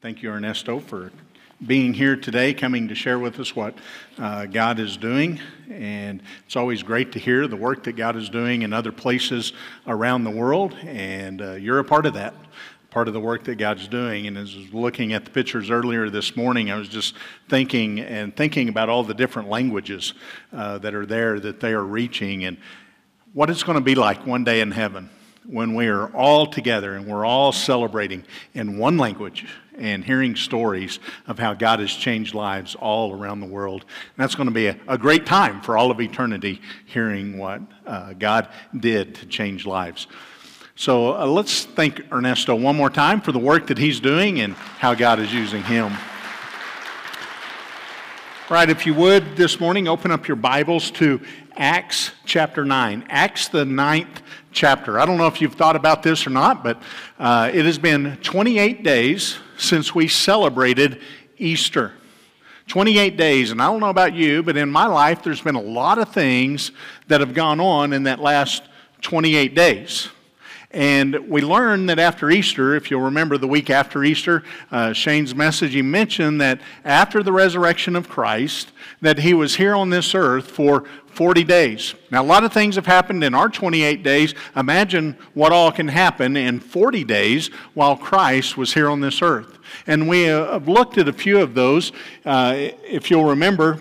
Thank you, Ernesto, for being here today, coming to share with us what God is doing. And it's always great to hear the work that God is doing in other places around the world, and you're a part of that, part of the work that God's doing. And as I was looking at the pictures earlier this morning, I was just thinking about all the different languages that are there, that they are reaching, and what it's going to be like one day in heaven when we are all together and we're all celebrating in one language and hearing stories of how God has changed lives all around the world. And that's going to be a great time for all of eternity, hearing what God did to change lives. So let's thank Ernesto one more time for the work that he's doing and how God is using him. All right, if you would, this morning, open up your Bibles to Acts chapter 9. Acts the 9th chapter. I don't know if you've thought about this or not, but it has been 28 days since we celebrated Easter. 28 days, and I don't know about you, but in my life, there's been a lot of things that have gone on in that last 28 days. And we learned that after Easter, if you'll remember the week after Easter, Shane's message, he mentioned that after the resurrection of Christ, that he was here on this earth for 40 days. Now, a lot of things have happened in our 28 days. Imagine what all can happen in 40 days while Christ was here on this earth. And we have looked at a few of those. If you'll remember,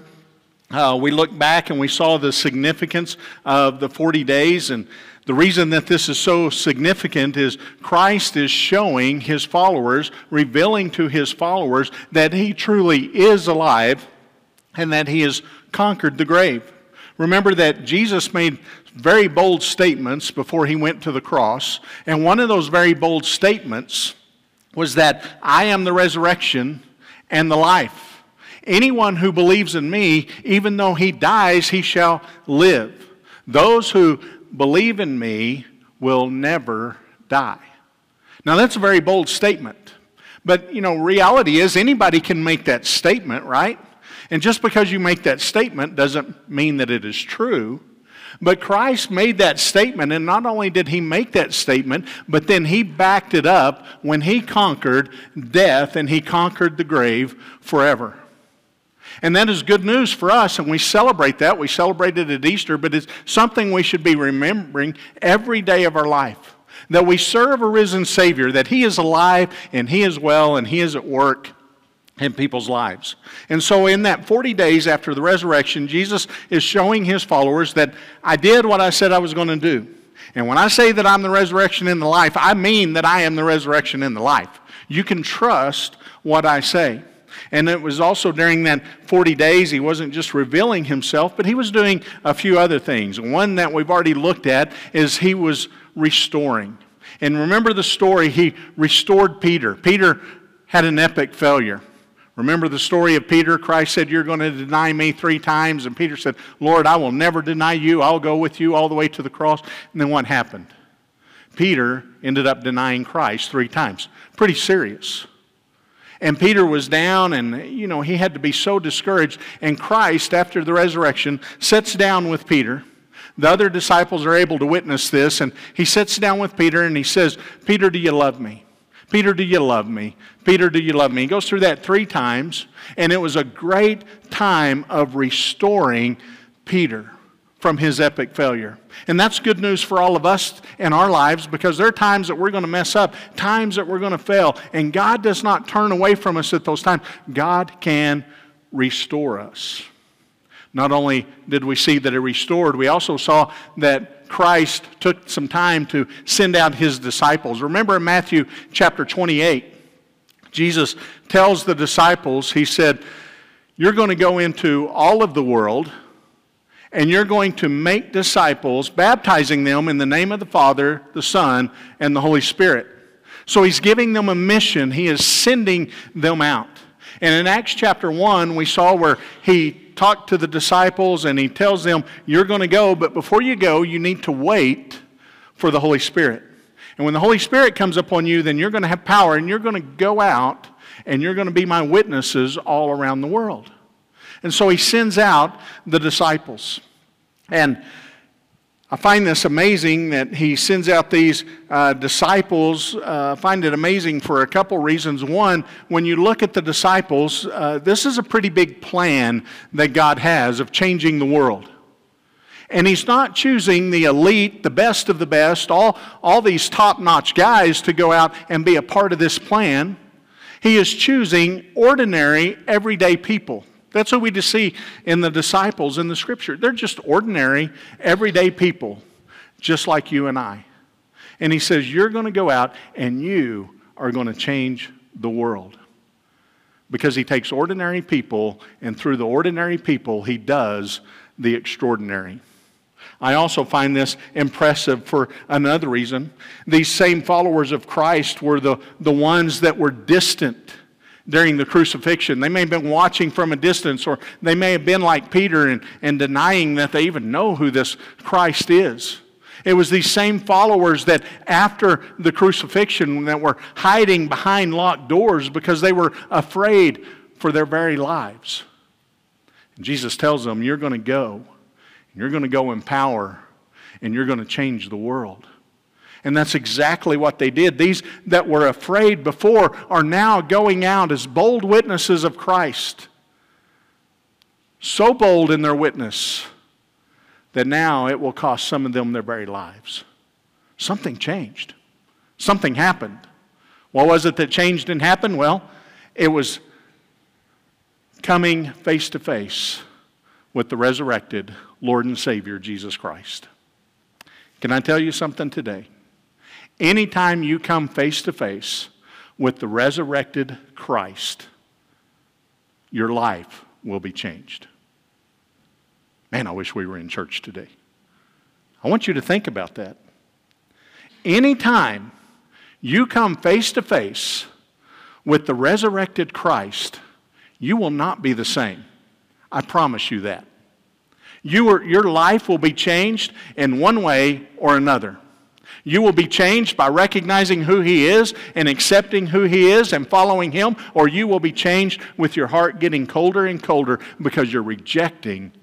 we looked back and we saw the significance of the 40 days, and the reason that this is so significant is Christ is showing his followers, revealing to his followers that he truly is alive and that he has conquered the grave. Remember that Jesus made very bold statements before he went to the cross, and one of those very bold statements was that I am the resurrection and the life. Anyone who believes in me, even though he dies, he shall live. Those who believe in me will never die. Now that's a very bold statement, but you know, reality is anybody can make that statement, right? And just because you make that statement doesn't mean that it is true. But Christ made that statement, and not only did he make that statement, but then he backed it up when he conquered death and he conquered the grave forever. And that is good news for us, and we celebrate that. We celebrate it at Easter, but it's something we should be remembering every day of our life, that we serve a risen Savior, that he is alive, and he is well, and he is at work in people's lives. And so in that 40 days after the resurrection, Jesus is showing his followers that I did what I said I was going to do. And when I say that I'm the resurrection and the life, I mean that I am the resurrection and the life. You can trust what I say. And it was also during that 40 days, he wasn't just revealing himself, but he was doing a few other things. One that we've already looked at is he was restoring. And remember the story, he restored Peter. Peter had an epic failure. Remember the story of Peter? Christ said, you're going to deny me 3 times. And Peter said, Lord, I will never deny you. I'll go with you all the way to the cross. And then what happened? Peter ended up denying Christ 3 times. Pretty serious. And Peter was down, and you know, he had to be so discouraged. And Christ, after the resurrection, sits down with Peter. The other disciples are able to witness this, and he sits down with Peter and he says, Peter, do you love me? Peter, do you love me? Peter, do you love me? He goes through that 3 times, and it was a great time of restoring Peter from his epic failure. And that's good news for all of us in our lives, because there are times that we're going to mess up, times that we're going to fail, and God does not turn away from us at those times. God can restore us. Not only did we see that he restored, we also saw that Christ took some time to send out his disciples. Remember in Matthew chapter 28, Jesus tells the disciples, he said, you're going to go into all of the world, and you're going to make disciples, baptizing them in the name of the Father, the Son, and the Holy Spirit. So he's giving them a mission. He is sending them out. And in Acts chapter 1, we saw where he talked to the disciples and he tells them, you're going to go, but before you go, you need to wait for the Holy Spirit. And when the Holy Spirit comes upon you, then you're going to have power, and you're going to go out, and you're going to be my witnesses all around the world. And so he sends out the disciples. And I find this amazing that he sends out these disciples. I find it amazing for a couple reasons. One, when you look at the disciples, this is a pretty big plan that God has of changing the world. And he's not choosing the elite, the best of the best, all these top-notch guys to go out and be a part of this plan. He is choosing ordinary, everyday people. That's what we just see in the disciples in the Scripture. They're just ordinary, everyday people, just like you and I. And he says, you're going to go out and you are going to change the world. Because he takes ordinary people, and through the ordinary people, he does the extraordinary. I also find this impressive for another reason. These same followers of Christ were the ones that were distant during the crucifixion. They may have been watching from a distance, or they may have been like Peter and denying that they even know who this Christ is. It was these same followers that after the crucifixion that were hiding behind locked doors because they were afraid for their very lives. And Jesus tells them, you're going to go. You're going to go in power, and you're going to change the world. And that's exactly what they did. These that were afraid before are now going out as bold witnesses of Christ. So bold in their witness that now it will cost some of them their very lives. Something changed. Something happened. What was it that changed and happened? Well, it was coming face to face with the resurrected Lord and Savior, Jesus Christ. Can I tell you something today? Anytime you come face to face with the resurrected Christ, your life will be changed. Man, I wish we were in church today. I want you to think about that. Anytime you come face to face with the resurrected Christ, you will not be the same. I promise you that. Your life will be changed in one way or another. You will be changed by recognizing who He is and accepting who He is and following Him, or you will be changed with your heart getting colder and colder because you're rejecting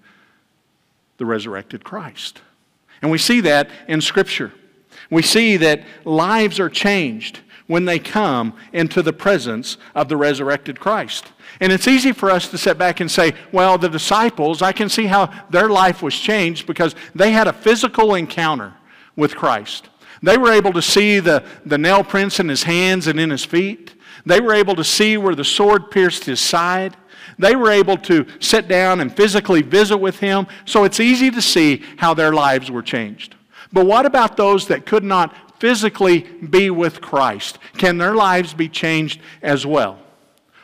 the resurrected Christ. And we see that in Scripture. We see that lives are changed when they come into the presence of the resurrected Christ. And it's easy for us to sit back and say, well, the disciples, I can see how their life was changed because they had a physical encounter with Christ. They were able to see the nail prints in His hands and in His feet. They were able to see where the sword pierced His side. They were able to sit down and physically visit with Him. So it's easy to see how their lives were changed. But what about those that could not physically be with Christ? Can their lives be changed as well?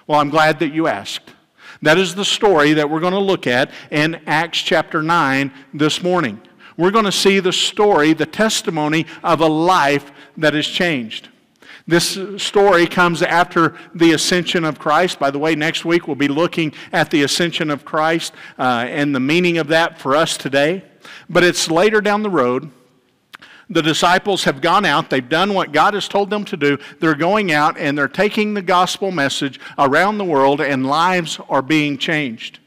Well, I'm glad that you asked. That is the story that we're going to look at in Acts chapter 9 this morning. We're going to see the story, the testimony of a life that is changed. This story comes after the ascension of Christ. By the way, next week we'll be looking at the ascension of Christ and the meaning of that for us today. But it's later down the road. The disciples have gone out. They've done what God has told them to do. They're going out and they're taking the gospel message around the world, and lives are being changed.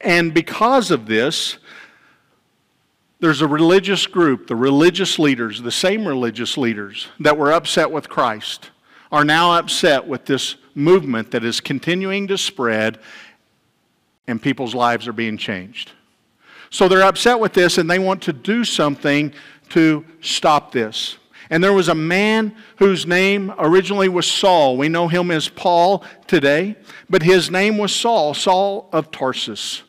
And because of this, there's a religious group, the religious leaders, the same religious leaders that were upset with Christ are now upset with this movement that is continuing to spread, and people's lives are being changed. So they're upset with this and they want to do something to stop this. And there was a man whose name originally was Saul. We know him as Paul today, but his name was Saul, Saul of Tarsus.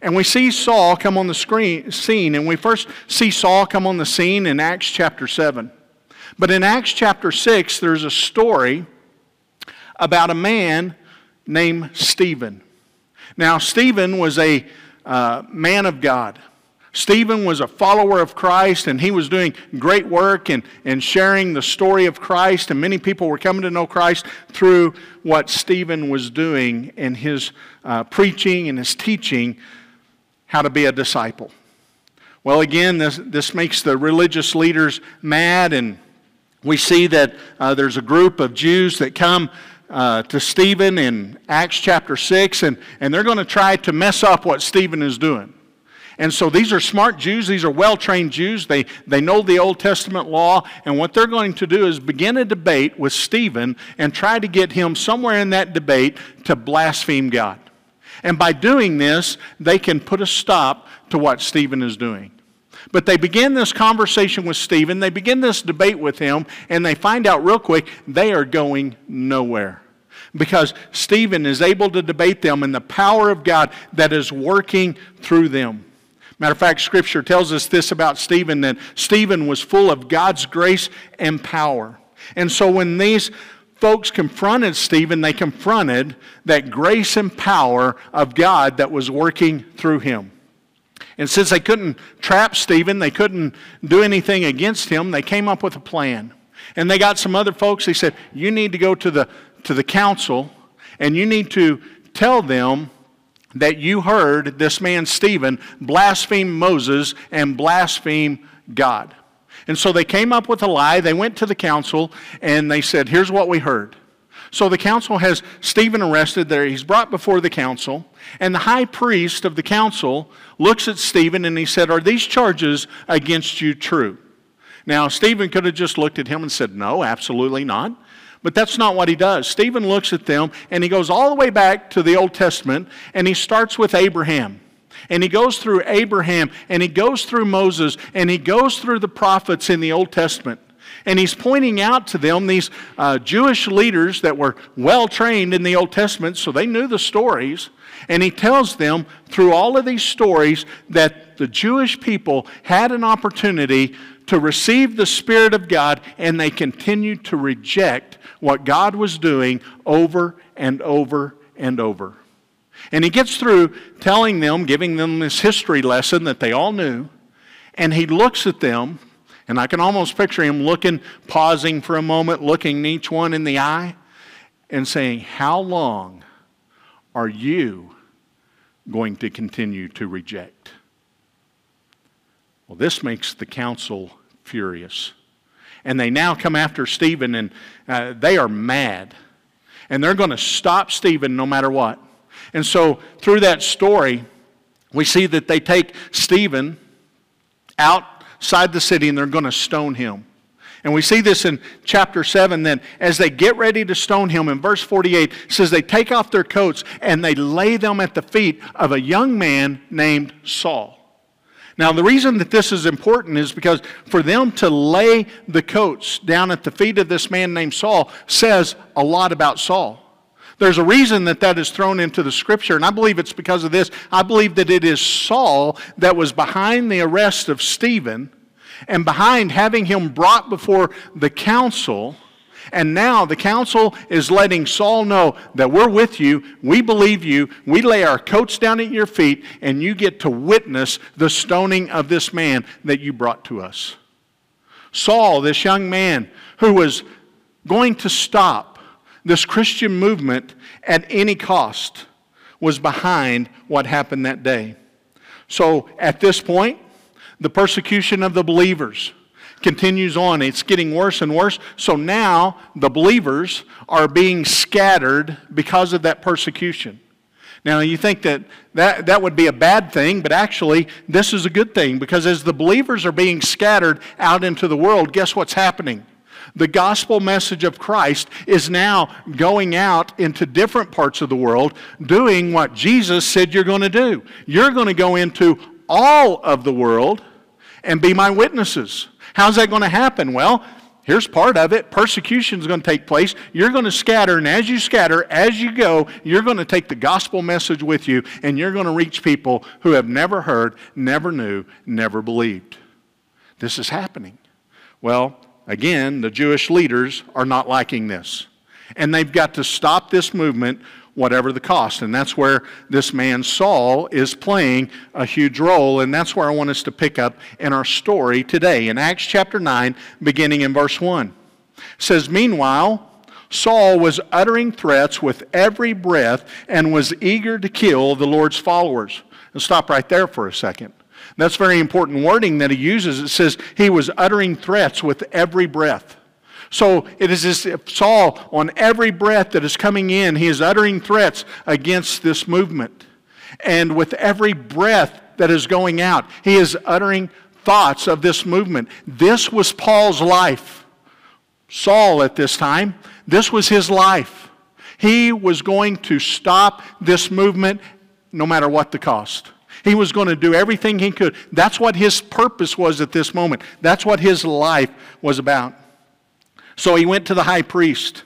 And we see Saul come on the scene, and we first see Saul come on the scene in Acts chapter 7. But in Acts chapter 6, there's a story about a man named Stephen. Now, Stephen was a man of God. Stephen was a follower of Christ, and he was doing great work and sharing the story of Christ, and many people were coming to know Christ through what Stephen was doing in his preaching and his teaching how to be a disciple. Well, again, this makes the religious leaders mad, and we see that there's a group of Jews that come to Stephen in Acts chapter 6, and they're going to try to mess up what Stephen is doing. And so these are smart Jews. These are well-trained Jews. They know the Old Testament law. And what they're going to do is begin a debate with Stephen and try to get him somewhere in that debate to blaspheme God. And by doing this, they can put a stop to what Stephen is doing. But they begin this conversation with Stephen. They begin this debate with him. And they find out real quick they are going nowhere. Because Stephen is able to debate them in the power of God that is working through them. Matter of fact, Scripture tells us this about Stephen, that Stephen was full of God's grace and power. And so when these folks confronted Stephen, they confronted that grace and power of God that was working through him. And since they couldn't trap Stephen, they couldn't do anything against him, they came up with a plan. And they got some other folks, they said, you need to go to the council, and you need to tell them that you heard this man Stephen blaspheme Moses and blaspheme God. And so they came up with a lie. They went to the council, and they said, here's what we heard. So the council has Stephen arrested there. He's brought before the council, and the high priest of the council looks at Stephen, and he said, are these charges against you true? Now, Stephen could have just looked at him and said, no, absolutely not. But that's not what he does. Stephen looks at them, and he goes all the way back to the Old Testament, and he starts with Abraham. And he goes through Abraham, and he goes through Moses, and he goes through the prophets in the Old Testament. And he's pointing out to them these Jewish leaders that were well-trained in the Old Testament, so they knew the stories. And he tells them through all of these stories that the Jewish people had an opportunity to receive the Spirit of God, and they continued to reject what God was doing over and over and over. And he gets through telling them, giving them this history lesson that they all knew, and he looks at them, and I can almost picture him looking, pausing for a moment, looking each one in the eye, and saying, how long are you going to continue to reject? Well, this makes the council furious. And they now come after Stephen, and they are mad. And they're going to stop Stephen no matter what. And so through that story, we see that they take Stephen outside the city, and they're going to stone him. And we see this in chapter 7, then, as they get ready to stone him, in verse 48, it says they take off their coats and they lay them at the feet of a young man named Saul. Now, the reason that this is important is because for them to lay the coats down at the feet of this man named Saul says a lot about Saul. There's a reason that that is thrown into the Scripture, and I believe it's because of this. I believe that it is Saul that was behind the arrest of Stephen and behind having him brought before the council. And now the council is letting Saul know that we're with you, we believe you, we lay our coats down at your feet, and you get to witness the stoning of this man that you brought to us. Saul, this young man who was going to stop this Christian movement at any cost, was behind what happened that day. So at this point, the persecution of the believers continues on. It's getting worse and worse. So now the believers are being scattered because of that persecution. Now you think that would be a bad thing, but actually this is a good thing, because as the believers are being scattered out into the world, guess what's happening? The gospel message of Christ is now going out into different parts of the world, doing what Jesus said you're going to do. You're going to go into all of the world and be my witnesses. How's that going to happen? Well, here's part of it. Persecution is going to take place. You're going to scatter, and as you scatter, as you go, you're going to take the gospel message with you, and you're going to reach people who have never heard, never knew, never believed. This is happening. Well, again, the Jewish leaders are not liking this, and they've got to stop this movement whatever the cost. And that's where this man Saul is playing a huge role. And that's where I want us to pick up in our story today. In Acts chapter 9, beginning in verse 1. It says, meanwhile, Saul was uttering threats with every breath and was eager to kill the Lord's followers. And stop right there for a second. That's very important wording that he uses. It says he was uttering threats with every breath. So it is as if Saul, on every breath that is coming in, he is uttering threats against this movement. and with every breath that is going out, he is uttering thoughts of this movement. This was Paul's life. Saul at this time, this was his life. He was going to stop this movement no matter what the cost. He was going to do everything he could. That's what his purpose was at this moment. That's what his life was about. So he went to the high priest,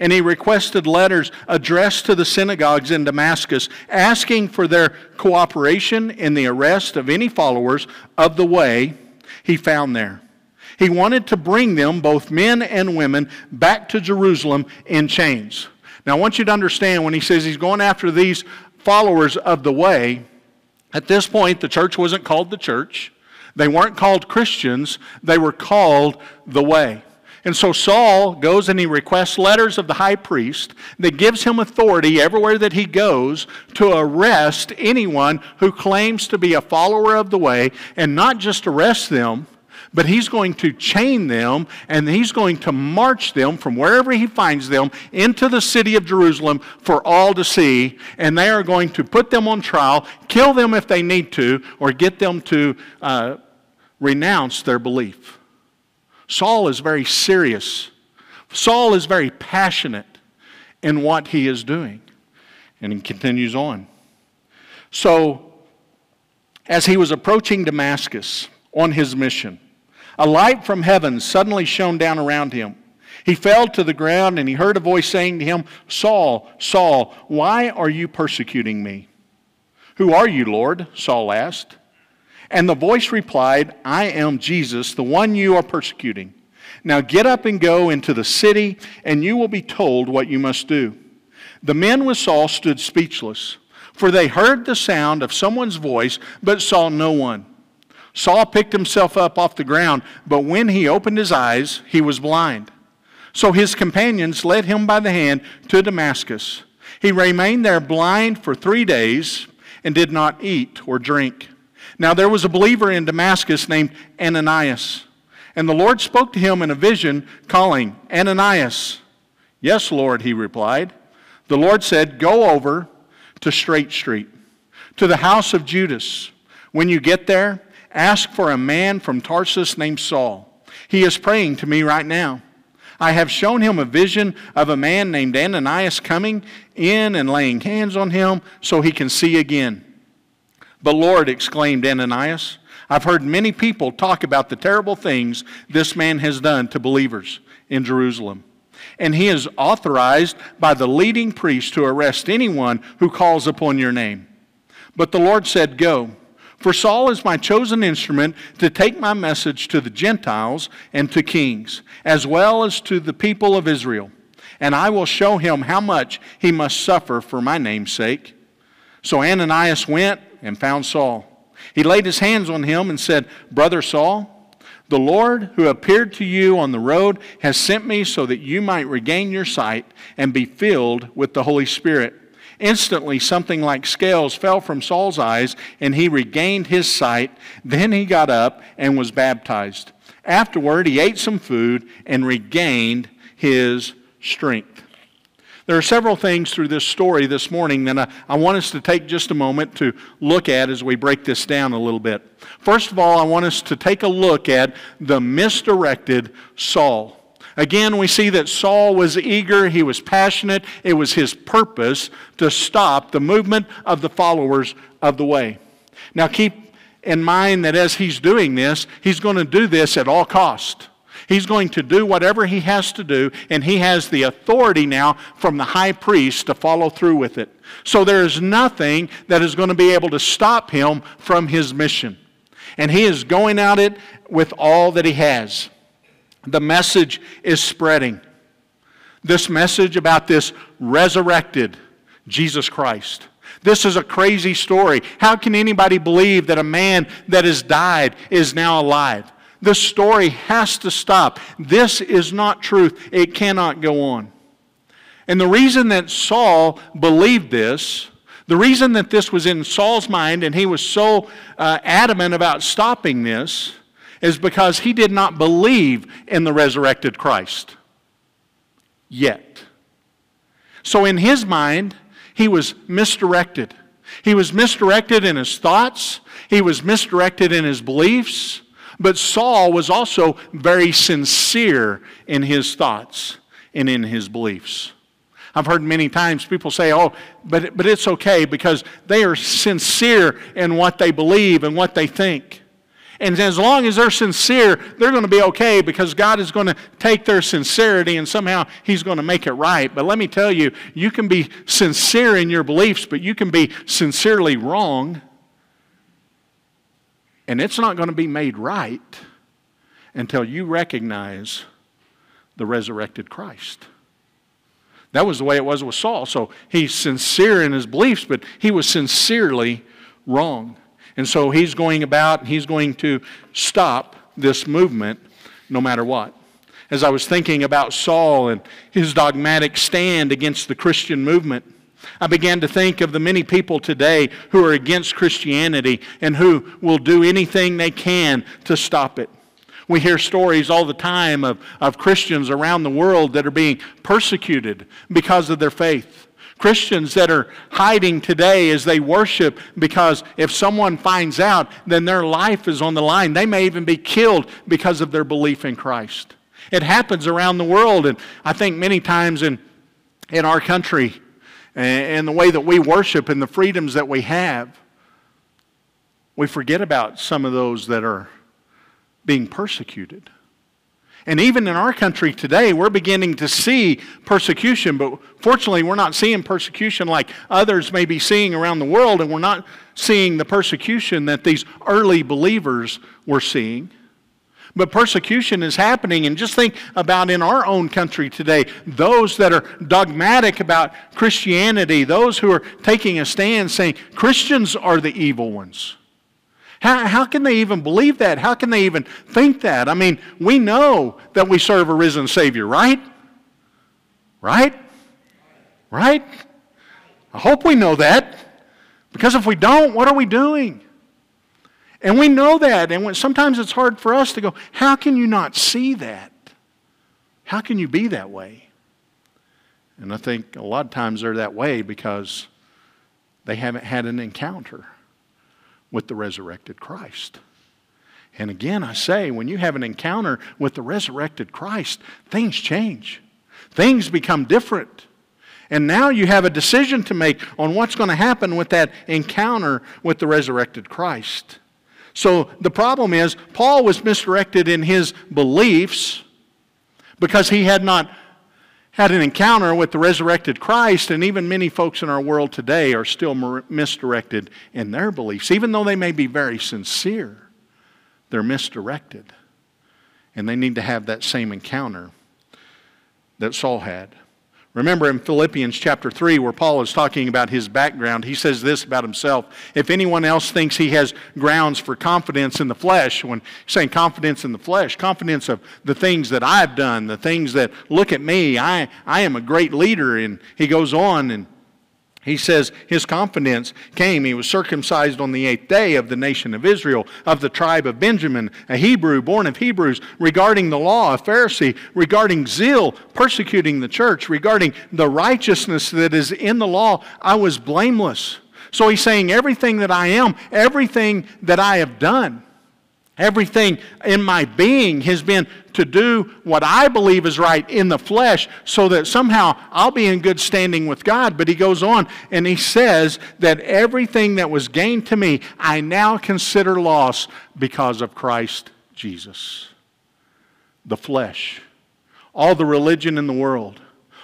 and he requested letters addressed to the synagogues in Damascus, asking for their cooperation in the arrest of any followers of the way he found there. He wanted to bring them, both men and women, back to Jerusalem in chains. Now I want you to understand, when he says he's going after these followers of the way, at this point the church wasn't called the church. They weren't called Christians. They were called the way. And so Saul goes and he requests letters of the high priest that gives him authority everywhere that he goes to arrest anyone who claims to be a follower of the way, and not just arrest them, but he's going to chain them, and he's going to march them from wherever he finds them into the city of Jerusalem for all to see, and they are going to put them on trial, kill them if they need to, or get them to renounce their belief. Saul is very serious. Saul is very passionate in what he is doing. And he continues on. So, as he was approaching Damascus on his mission, a light from heaven suddenly shone down around him. He fell to the ground and he heard a voice saying to him, "Saul, Saul, why are you persecuting me?" "Who are you, Lord?" Saul asked. And the voice replied, "I am Jesus, the one you are persecuting. Now get up and go into the city, and you will be told what you must do." The men with Saul stood speechless, for they heard the sound of someone's voice, but saw no one. Saul picked himself up off the ground, but when he opened his eyes, he was blind. So his companions led him by the hand to Damascus. He remained there blind for 3 days and did not eat or drink. Now there was a believer in Damascus named Ananias, and the Lord spoke to him in a vision, calling, "Ananias." "Yes, Lord," he replied. The Lord said, "Go over to Straight Street, to the house of Judas. When you get there, ask for a man from Tarsus named Saul. He is praying to me right now. I have shown him a vision of a man named Ananias coming in and laying hands on him so he can see again." "But Lord," exclaimed Ananias, "I've heard many people talk about the terrible things this man has done to believers in Jerusalem. And he is authorized by the leading priest to arrest anyone who calls upon your name." But the Lord said, "Go, for Saul is my chosen instrument to take my message to the Gentiles and to kings, as well as to the people of Israel. And I will show him how much he must suffer for my name's sake." So Ananias went and found Saul. He laid his hands on him and said, "Brother Saul, the Lord who appeared to you on the road has sent me so that you might regain your sight and be filled with the Holy Spirit." Instantly, something like scales fell from Saul's eyes, and he regained his sight. Then he got up and was baptized. Afterward, he ate some food and regained his strength. There are several things through this story this morning that I want us to take just a moment to look at as we break this down a little bit. First of all, I want us to take a look at the misdirected Saul. Again, we see that Saul was eager, he was passionate, it was his purpose to stop the movement of the followers of the way. Now keep in mind that as he's doing this, he's going to do this at all cost. He's going to do whatever he has to do, and he has the authority now from the high priest to follow through with it. So there is nothing that is going to be able to stop him from his mission. And he is going at it with all that he has. The message is spreading. This message about this resurrected Jesus Christ. This is a crazy story. How can anybody believe that a man that has died is now alive? This story has to stop. This is not truth. It cannot go on. And the reason that Saul believed this, the reason that this was in Saul's mind and he was so adamant about stopping this, is because he did not believe in the resurrected Christ yet. So in his mind, he was misdirected. He was misdirected in his thoughts. He was misdirected in his beliefs. But Saul was also very sincere in his thoughts and in his beliefs. I've heard many times people say, oh, but it's okay because they are sincere in what they believe and what they think. And as long as they're sincere, they're going to be okay because God is going to take their sincerity and somehow He's going to make it right. But let me tell you, you can be sincere in your beliefs, but you can be sincerely wrong. And it's not going to be made right until you recognize the resurrected Christ. That was the way it was with Saul. So he's sincere in his beliefs, but he was sincerely wrong. And so he's going about, and he's going to stop this movement no matter what. As I was thinking about Saul and his dogmatic stand against the Christian movement, I began to think of the many people today who are against Christianity and who will do anything they can to stop it. We hear stories all the time of Christians around the world that are being persecuted because of their faith. Christians that are hiding today as they worship because if someone finds out, then their life is on the line. They may even be killed because of their belief in Christ. It happens around the world, and I think many times in our country, and the way that we worship and the freedoms that we have, we forget about some of those that are being persecuted. And even in our country today, we're beginning to see persecution, but fortunately we're not seeing persecution like others may be seeing around the world, and we're not seeing the persecution that these early believers were seeing. But persecution is happening, and just think about in our own country today, those that are dogmatic about Christianity, those who are taking a stand saying Christians are the evil ones. How can they even believe that? How can they even think that? I mean, we know that we serve a risen Savior, right? Right? Right? I hope we know that, because if we don't, what are we doing? And we know that, and sometimes it's hard for us to go, how can you not see that? How can you be that way? And I think a lot of times they're that way because they haven't had an encounter with the resurrected Christ. And again, I say, when you have an encounter with the resurrected Christ, things change. Things become different. And now you have a decision to make on what's going to happen with that encounter with the resurrected Christ. So the problem is, Paul was misdirected in his beliefs because he had not had an encounter with the resurrected Christ, and even many folks in our world today are still misdirected in their beliefs. Even though they may be very sincere, they're misdirected. And they need to have that same encounter that Saul had. Remember in Philippians chapter 3 where Paul is talking about his background, he says this about himself. If anyone else thinks he has grounds for confidence in the flesh, when he's saying confidence in the flesh, confidence of the things that I've done, the things that look at me, I am a great leader. And he goes on and he says his confidence came. He was circumcised on the 8th day of the nation of Israel, of the tribe of Benjamin, a Hebrew, born of Hebrews, regarding the law, a Pharisee, regarding zeal, persecuting the church, regarding the righteousness that is in the law, I was blameless. So he's saying everything that I am, everything that I have done, everything in my being has been to do what I believe is right in the flesh so that somehow I'll be in good standing with God. But he goes on and he says that everything that was gained to me, I now consider loss because of Christ Jesus. The flesh, all the religion in the world,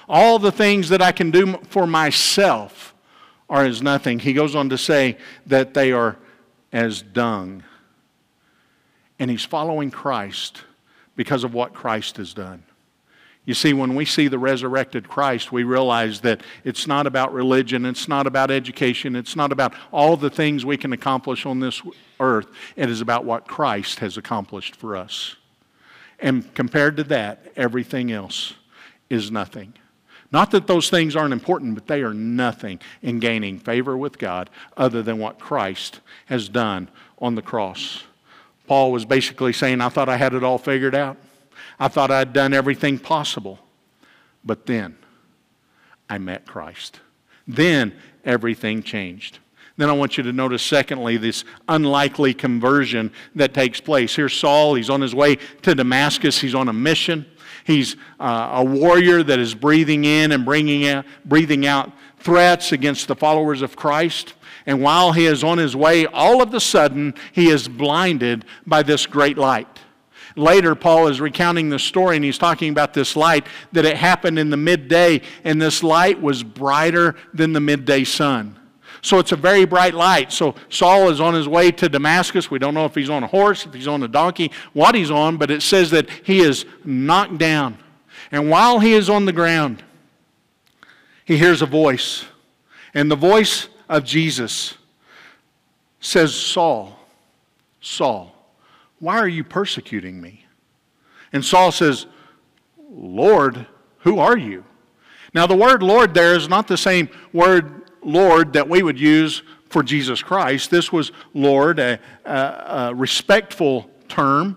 all the things that I can do for myself are as nothing. He goes on to say that they are as dung. And he's following Christ because of what Christ has done. You see, when we see the resurrected Christ, we realize that it's not about religion, it's not about education, it's not about all the things we can accomplish on this earth. It is about what Christ has accomplished for us. And compared to that, everything else is nothing. Not that those things aren't important, but they are nothing in gaining favor with God other than what Christ has done on the cross. Paul was basically saying, I thought I had it all figured out. I thought I'd done everything possible. But then I met Christ. Then everything changed. Then I want you to notice, secondly, this unlikely conversion that takes place. Here's Saul. He's on his way to Damascus. He's on a mission. He's a warrior that is breathing in and breathing out threats against the followers of Christ. And while he is on his way, all of a sudden, he is blinded by this great light. Later, Paul is recounting the story, and he's talking about this light, that it happened in the midday, and this light was brighter than the midday sun. So it's a very bright light. So Saul is on his way to Damascus. We don't know if he's on a horse, if he's on a donkey, what he's on, but it says that he is knocked down. And while he is on the ground, he hears a voice. And the voice of Jesus says, "Saul, Saul, why are you persecuting me?" And Saul says, "Lord, who are you?" Now the word Lord there is not the same word Lord that we would use for Jesus Christ. This was Lord, a respectful term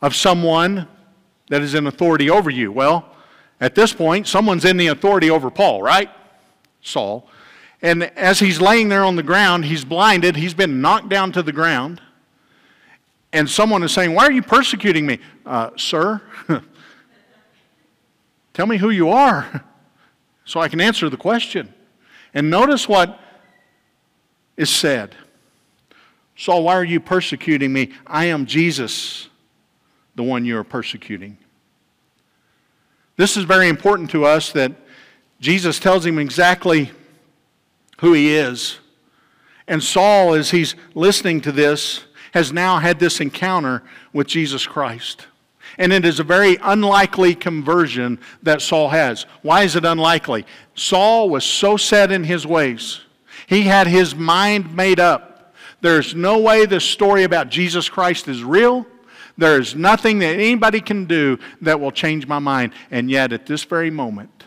of someone that is in authority over you. Well, at this point, someone's in the authority over Paul, right? Saul. And as he's laying there on the ground, he's blinded. He's been knocked down to the ground. And someone is saying, "Why are you persecuting me?" Sir, tell me who you are so I can answer the question. And notice what is said. "Saul, why are you persecuting me? I am Jesus, the one you are persecuting." This is very important to us, that Jesus tells him exactly who he is. And Saul, as he's listening to this, has now had this encounter with Jesus Christ. And it is a very unlikely conversion that Saul has. Why is it unlikely? Saul was so set in his ways. He had his mind made up. There's no way this story about Jesus Christ is real. There is nothing that anybody can do that will change my mind. And yet at this very moment,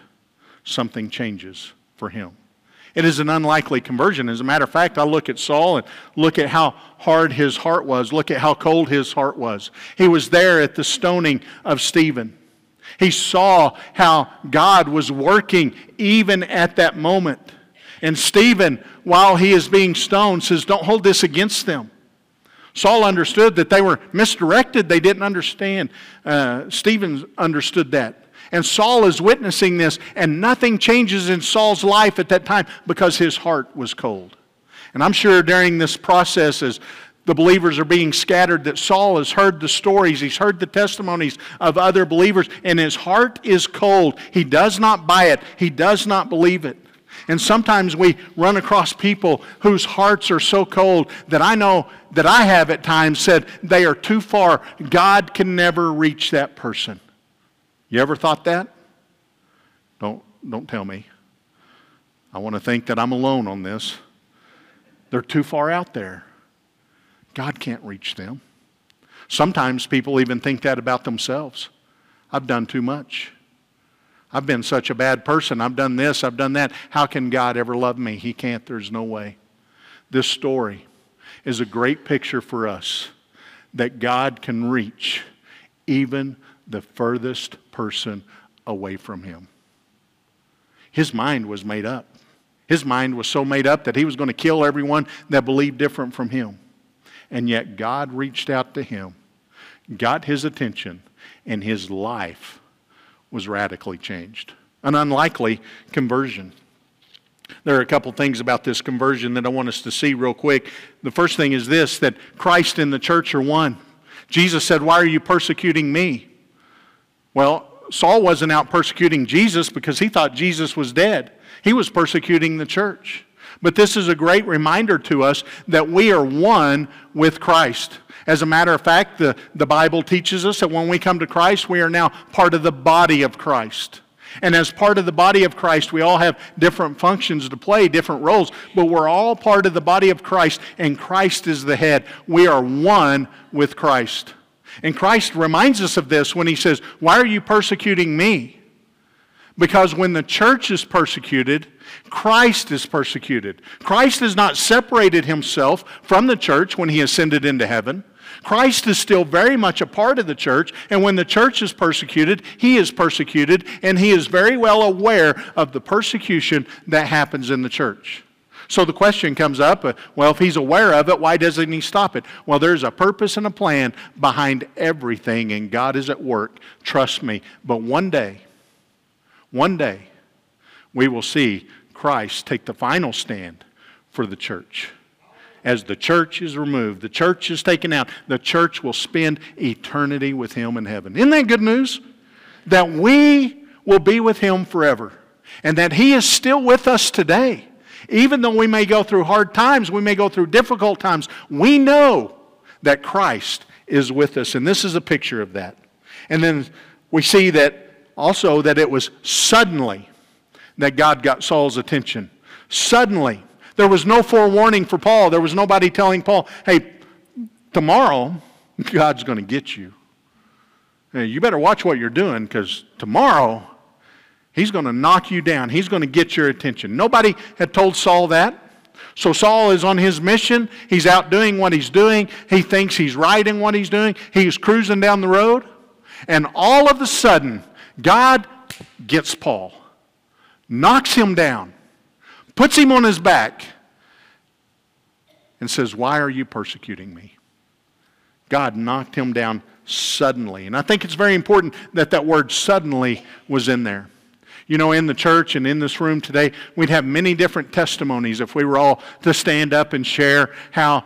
something changes for him. It is an unlikely conversion. As a matter of fact, I look at Saul and look at how hard his heart was. Look at how cold his heart was. He was there at the stoning of Stephen. He saw how God was working even at that moment. And Stephen, while he is being stoned, says, "Don't hold this against them." Saul understood that they were misdirected. They didn't understand. Stephen understood that. And Saul is witnessing this, and nothing changes in Saul's life at that time because his heart was cold. And I'm sure during this process, as the believers are being scattered, that Saul has heard the stories, he's heard the testimonies of other believers, and his heart is cold. He does not buy it. He does not believe it. And sometimes we run across people whose hearts are so cold that I know that I have at times said, "They are too far. God can never reach that person." You ever thought that? Don't tell me. I want to think that I'm alone on this. They're too far out there. God can't reach them. Sometimes people even think that about themselves. I've done too much. I've been such a bad person. I've done this. I've done that. How can God ever love me? He can't. There's no way. This story is a great picture for us that God can reach even the furthest person away from him. His mind was made up. His mind was so made up that he was going to kill everyone that believed different from him. And yet God reached out to him, got his attention, and his life was radically changed. An unlikely conversion. There are a couple things about this conversion that I want us to see real quick. The first thing is this, that Christ and the church are one. Jesus said, "Why are you persecuting me?" Well, Saul wasn't out persecuting Jesus because he thought Jesus was dead. He was persecuting the church. But this is a great reminder to us that we are one with Christ. As a matter of fact, the Bible teaches us that when we come to Christ, we are now part of the body of Christ. And as part of the body of Christ, we all have different functions to play, different roles, but we're all part of the body of Christ, and Christ is the head. We are one with Christ. And Christ reminds us of this when he says, "Why are you persecuting me?" Because when the church is persecuted, Christ is persecuted. Christ has not separated himself from the church when he ascended into heaven. Christ is still very much a part of the church, and when the church is persecuted, he is persecuted, and he is very well aware of the persecution that happens in the church. So the question comes up, well, if he's aware of it, why doesn't he stop it? Well, there's a purpose and a plan behind everything, and God is at work. Trust me. But one day, we will see Christ take the final stand for the church. As the church is removed, the church is taken out, the church will spend eternity with Him in heaven. Isn't that good news? That we will be with Him forever. And that He is still with us today. Even though we may go through hard times, we may go through difficult times, we know that Christ is with us. And this is a picture of that. And then we see that also that it was suddenly that God got Saul's attention. Suddenly. There was no forewarning for Paul. There was nobody telling Paul, hey, tomorrow God's going to get you. You better watch what you're doing, because tomorrow He's going to knock you down. He's going to get your attention. Nobody had told Saul that. So Saul is on his mission. He's out doing what he's doing. He thinks he's right in what he's doing. He's cruising down the road. And all of a sudden, God gets Paul, knocks him down, puts him on his back, and says, why are you persecuting me? God knocked him down suddenly. And I think it's very important that that word suddenly was in there. You know, in the church and in this room today, we'd have many different testimonies if we were all to stand up and share how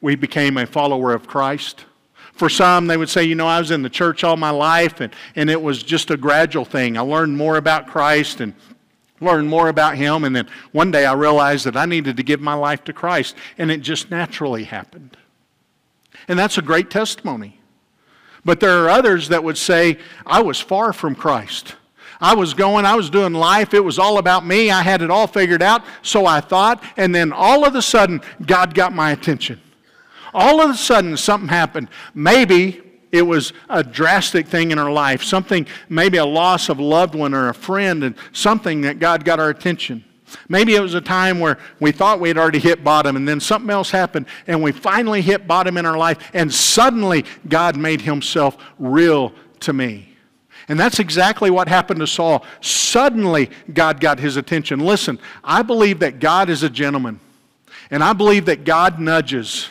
we became a follower of Christ. For some, they would say, you know, I was in the church all my life, and it was just a gradual thing. I learned more about Christ and learned more about Him, and then one day I realized that I needed to give my life to Christ, and it just naturally happened. And that's a great testimony. But there are others that would say, I was far from Christ. I was doing life. It was all about me. I had it all figured out, so I thought. And then all of a sudden, God got my attention. All of a sudden, something happened. Maybe it was a drastic thing in our life. Something, maybe a loss of a loved one or a friend, and something that God got our attention. Maybe it was a time where we thought we had already hit bottom, and then something else happened, and we finally hit bottom in our life, and suddenly God made Himself real to me. And that's exactly what happened to Saul. Suddenly God got his attention. Listen, I believe that God is a gentleman, and I believe that God nudges,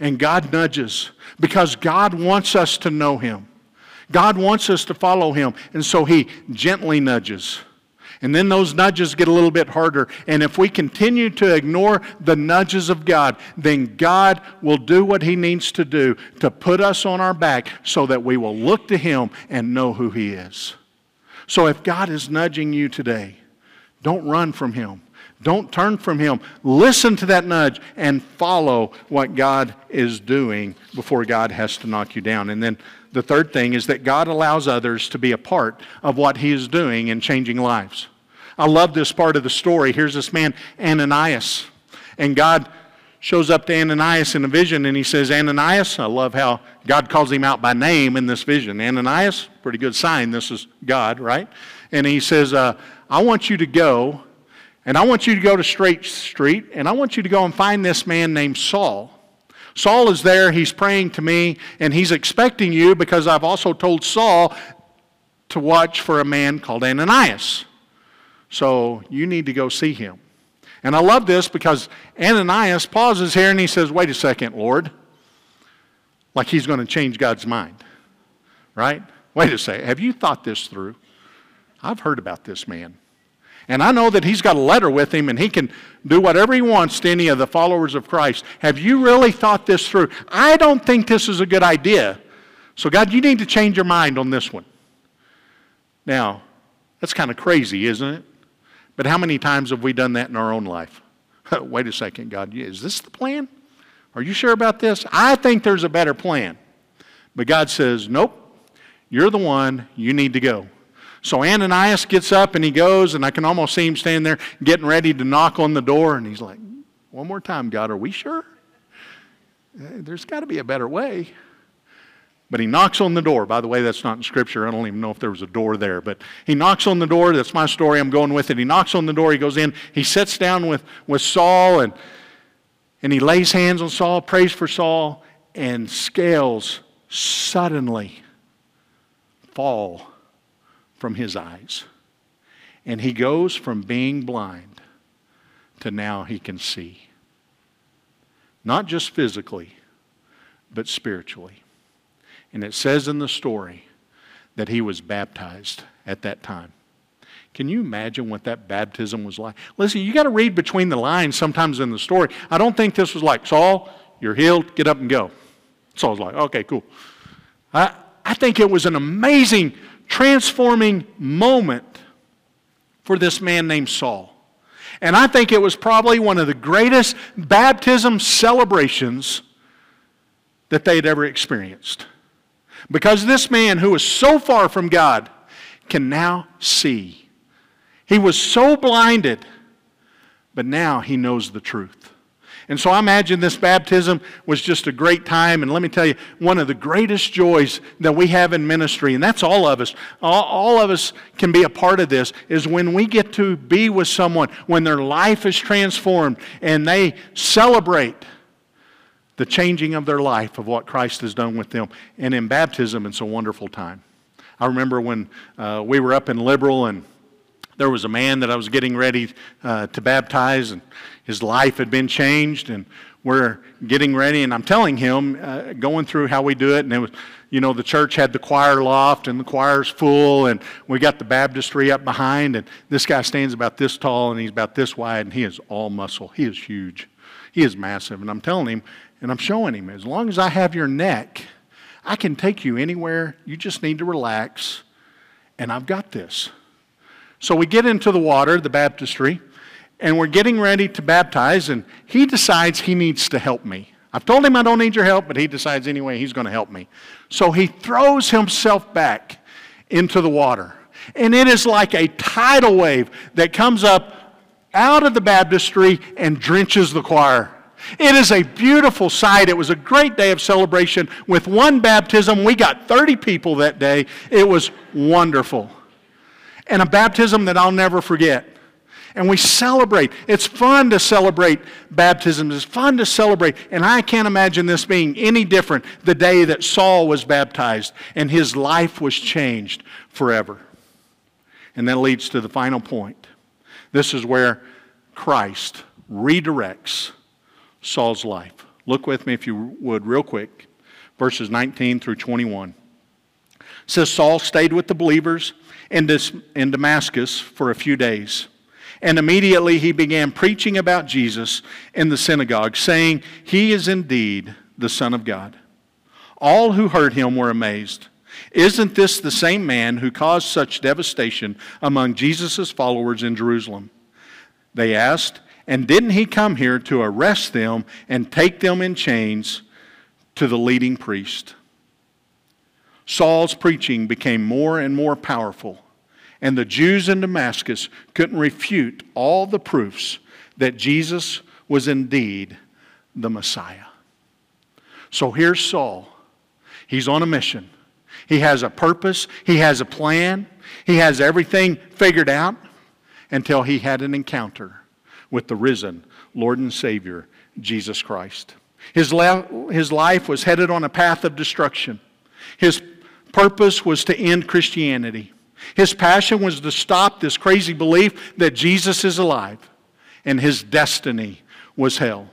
and God nudges, because God wants us to know Him. God wants us to follow Him, and so He gently nudges. And then those nudges get a little bit harder. And if we continue to ignore the nudges of God, then God will do what He needs to do to put us on our back so that we will look to Him and know who He is. So if God is nudging you today, don't run from Him. Don't turn from Him. Listen to that nudge and follow what God is doing before God has to knock you down. And then the third thing is that God allows others to be a part of what He is doing in changing lives. I love this part of the story. Here's this man, Ananias. And God shows up to Ananias in a vision, and He says, Ananias. I love how God calls him out by name in this vision. Ananias, pretty good sign. This is God, right? And He says, I want you to go, and I want you to go to Straight Street, and I want you to go and find this man named Saul. Saul is there, he's praying to me, and he's expecting you because I've also told Saul to watch for a man called Ananias. So you need to go see him. And I love this because Ananias pauses here and he says, wait a second, Lord. Like he's going to change God's mind. Right? Wait a second. Have you thought this through? I've heard about this man. And I know that he's got a letter with him, and he can do whatever he wants to any of the followers of Christ. Have you really thought this through? I don't think this is a good idea. So God, you need to change your mind on this one. Now, that's kind of crazy, isn't it? But how many times have we done that in our own life? Wait a second, God, is this the plan? Are you sure about this? I think there's a better plan. But God says, nope, you're the one, you need to go. So Ananias gets up and he goes, and I can almost see him standing there getting ready to knock on the door. And he's like, one more time, God, are we sure? There's got to be a better way. But he knocks on the door. By the way, that's not in Scripture. I don't even know if there was a door there. But he knocks on the door. That's my story. I'm going with it. He knocks on the door. He goes in. He sits down with Saul, and he lays hands on Saul, prays for Saul, and scales suddenly fall from his eyes. And he goes from being blind to now he can see. Not just physically, but spiritually. And it says in the story that he was baptized at that time. Can you imagine what that baptism was like? Listen, you got to read between the lines sometimes in the story. I don't think this was like, Saul, you're healed, get up and go. Saul's like, okay, cool. I think it was an amazing, transforming moment for this man named Saul. And I think it was probably one of the greatest baptism celebrations that they had ever experienced. Because this man who was so far from God can now see. He was so blinded, but now he knows the truth. And so I imagine this baptism was just a great time. And let me tell you, one of the greatest joys that we have in ministry, and that's all of us. All of us can be a part of this, is when we get to be with someone, when their life is transformed and they celebrate the changing of their life of what Christ has done with them. And in baptism, it's a wonderful time. I remember when we were up in Liberal and there was a man that I was getting ready to baptize, and his life had been changed, and we're getting ready, and I'm telling him, going through how we do it, and it was, you know, the church had the choir loft, and the choir's full, and we got the baptistry up behind, and this guy stands about this tall, and he's about this wide, and he is all muscle. He is huge. He is massive, and I'm telling him, and I'm showing him, as long as I have your neck, I can take you anywhere. You just need to relax, and I've got this. So we get into the water, the baptistry, and we're getting ready to baptize, and he decides he needs to help me. I've told him I don't need your help, but he decides anyway he's going to help me. So he throws himself back into the water, and it is like a tidal wave that comes up out of the baptistry and drenches the choir. It is a beautiful sight. It was a great day of celebration. With one baptism, we got 30 people that day. It was wonderful. And a baptism that I'll never forget. And we celebrate. It's fun to celebrate baptisms. It's fun to celebrate. And I can't imagine this being any different the day that Saul was baptized and his life was changed forever. And that leads to the final point. This is where Christ redirects Saul's life. Look with me, if you would, real quick. Verses 19 through 21. It says, Saul stayed with the believers in Damascus for a few days. And immediately he began preaching about Jesus in the synagogue, saying, He is indeed the Son of God. All who heard him were amazed. Isn't this the same man who caused such devastation among Jesus' followers in Jerusalem? They asked, And didn't he come here to arrest them and take them in chains to the leading priest? Saul's preaching became more and more powerful, and the Jews in Damascus couldn't refute all the proofs that Jesus was indeed the Messiah. So here's Saul. He's on a mission. He has a purpose. He has a plan. He has everything figured out until he had an encounter with the risen Lord and Savior, Jesus Christ. His life was headed on a path of destruction. His purpose was to end Christianity. His passion was to stop this crazy belief that Jesus is alive, and his destiny was hell.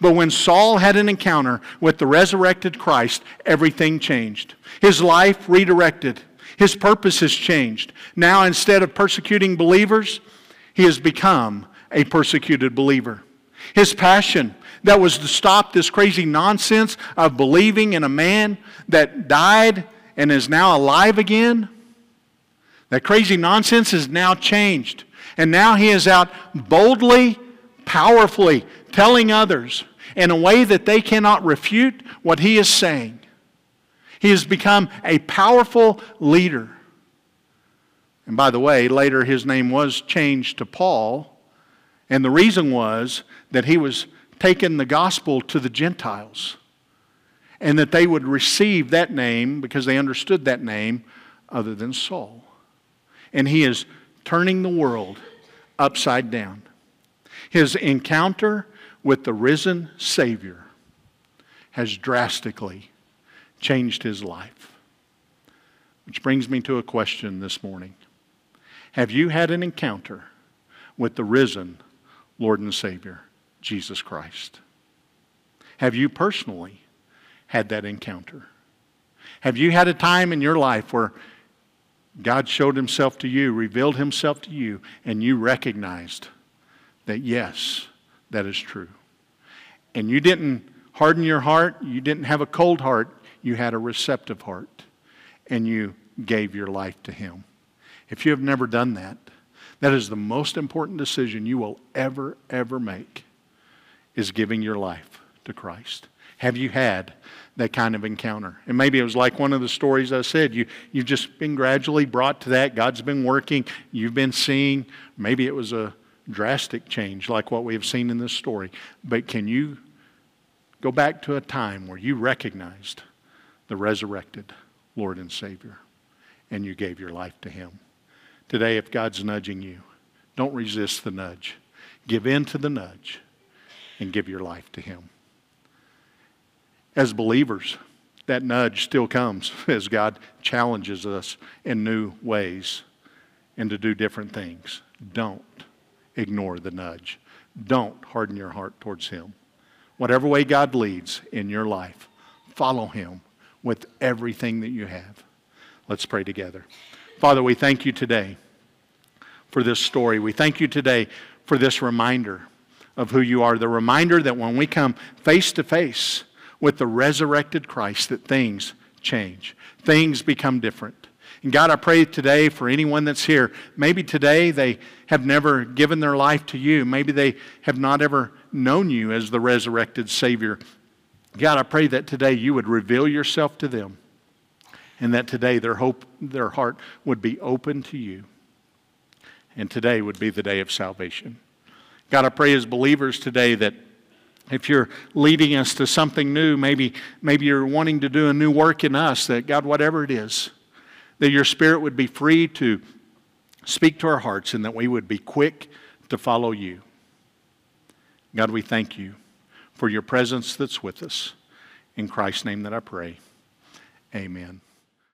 But when Saul had an encounter with the resurrected Christ, everything changed. His life redirected. His purpose has changed. Now, instead of persecuting believers, he has become a persecuted believer. His passion that was to stop this crazy nonsense of believing in a man that died and is now alive again. That crazy nonsense is now changed. And now he is out boldly, powerfully telling others in a way that they cannot refute what he is saying. He has become a powerful leader. And by the way, later his name was changed to Paul. And the reason was that he was taking the gospel to the Gentiles, and that they would receive that name because they understood that name other than Saul. And he is turning the world upside down. His encounter with the risen Savior has drastically changed his life. Which brings me to a question this morning. Have you had an encounter with the risen Lord and Savior, Jesus Christ. Have you personally had that encounter? Have you had a time in your life where God showed himself to you, revealed himself to you, and you recognized that, yes, that is true? And you didn't harden your heart. You didn't have a cold heart. You had a receptive heart, and you gave your life to him. If you have never done that, that is the most important decision you will ever, ever make, is giving your life to Christ. Have you had that kind of encounter? And maybe it was like one of the stories I said. You've just been gradually brought to that. God's been working. You've been seeing. Maybe it was a drastic change like what we have seen in this story. But can you go back to a time where you recognized the resurrected Lord and Savior, and you gave your life to him? Today, if God's nudging you, don't resist the nudge. Give in to the nudge and give your life to him. As believers, that nudge still comes as God challenges us in new ways and to do different things. Don't ignore the nudge. Don't harden your heart towards him. Whatever way God leads in your life, follow him with everything that you have. Let's pray together. Father, we thank you today for this story. We thank you today for this reminder of who you are, the reminder that when we come face to face with the resurrected Christ, that things change. Things become different. And God, I pray today for anyone that's here. Maybe today they have never given their life to you. Maybe they have not ever known you as the resurrected Savior. God, I pray that today you would reveal yourself to them, and that today their heart would be open to you. And today would be the day of salvation. God, I pray as believers today that if you're leading us to something new, maybe you're wanting to do a new work in us, that God, whatever it is, that your Spirit would be free to speak to our hearts, and that we would be quick to follow you. God, we thank you for your presence that's with us. In Christ's name that I pray. Amen.